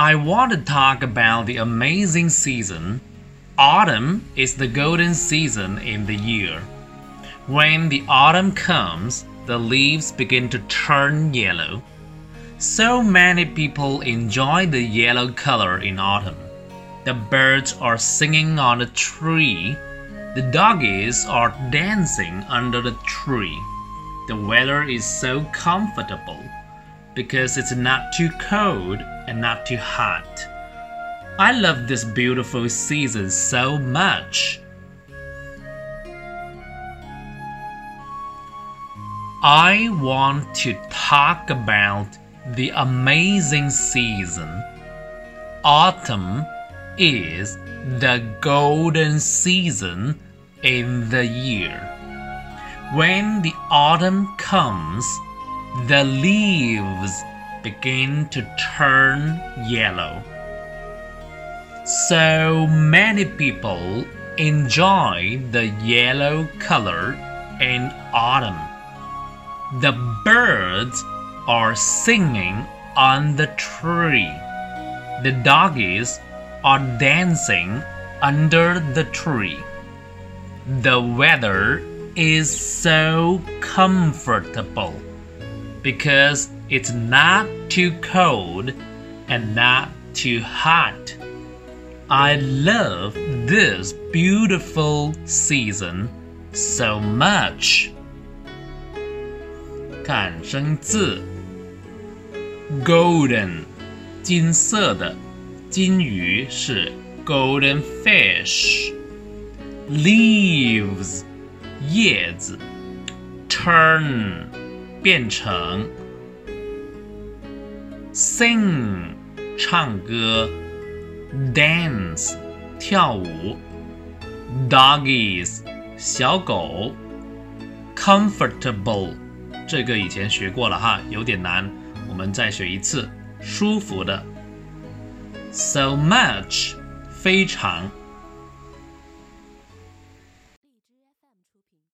I want to talk about the amazing season. Autumn is the golden season in the year. When the autumn comes, the leaves begin to turn yellow. So many people enjoy the yellow color in autumn. The birds are singing on the tree. The doggies are dancing under the tree. The weather is so comfortable because it's not too cold and not too hot. I love this beautiful season so much. I want to talk about the amazing season. Autumn is the golden season in the year. When the autumn comes, the leaves begin to turn yellow.So many people enjoy the yellow color in autumn. The birds are singing on the tree. The doggies are dancing under the tree. The weather is so comfortable because it's not too cold and not too hot.I love this beautiful season so much. 看生字 Golden 金色的金鱼是 Golden fish. Leaves 叶子 Turn 变成 Sing 唱歌Dance 跳舞 Doggies 小狗 Comfortable 这个以前学过了哈，有点难，我们再学一次，舒服的 So much 非常